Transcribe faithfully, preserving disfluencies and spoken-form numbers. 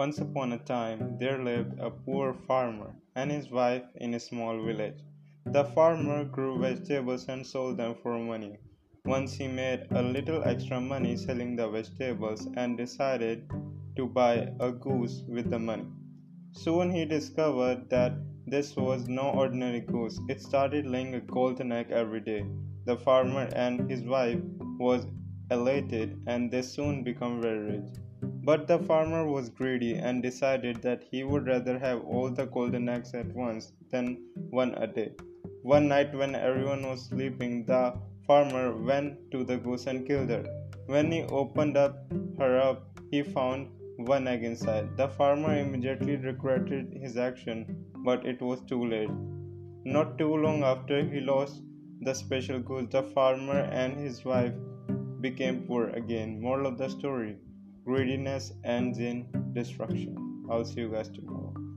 Once upon a time, there lived a poor farmer and his wife in a small village. The farmer grew vegetables and sold them for money. Once he made a little extra money selling the vegetables and decided to buy a goose with the money. Soon he discovered that this was no ordinary goose. It started laying a golden egg every day. The farmer and his wife was elated and they soon became very rich. But the farmer was greedy and decided that he would rather have all the golden eggs at once than one a day. One night when everyone was sleeping, the farmer went to the goose and killed her. When he opened up her up, he found one egg inside. The farmer immediately regretted his action, but it was too late. Not too long after he lost the special goose, the farmer and his wife became poor again. Moral of the story: greediness ends in destruction. I'll see you guys tomorrow.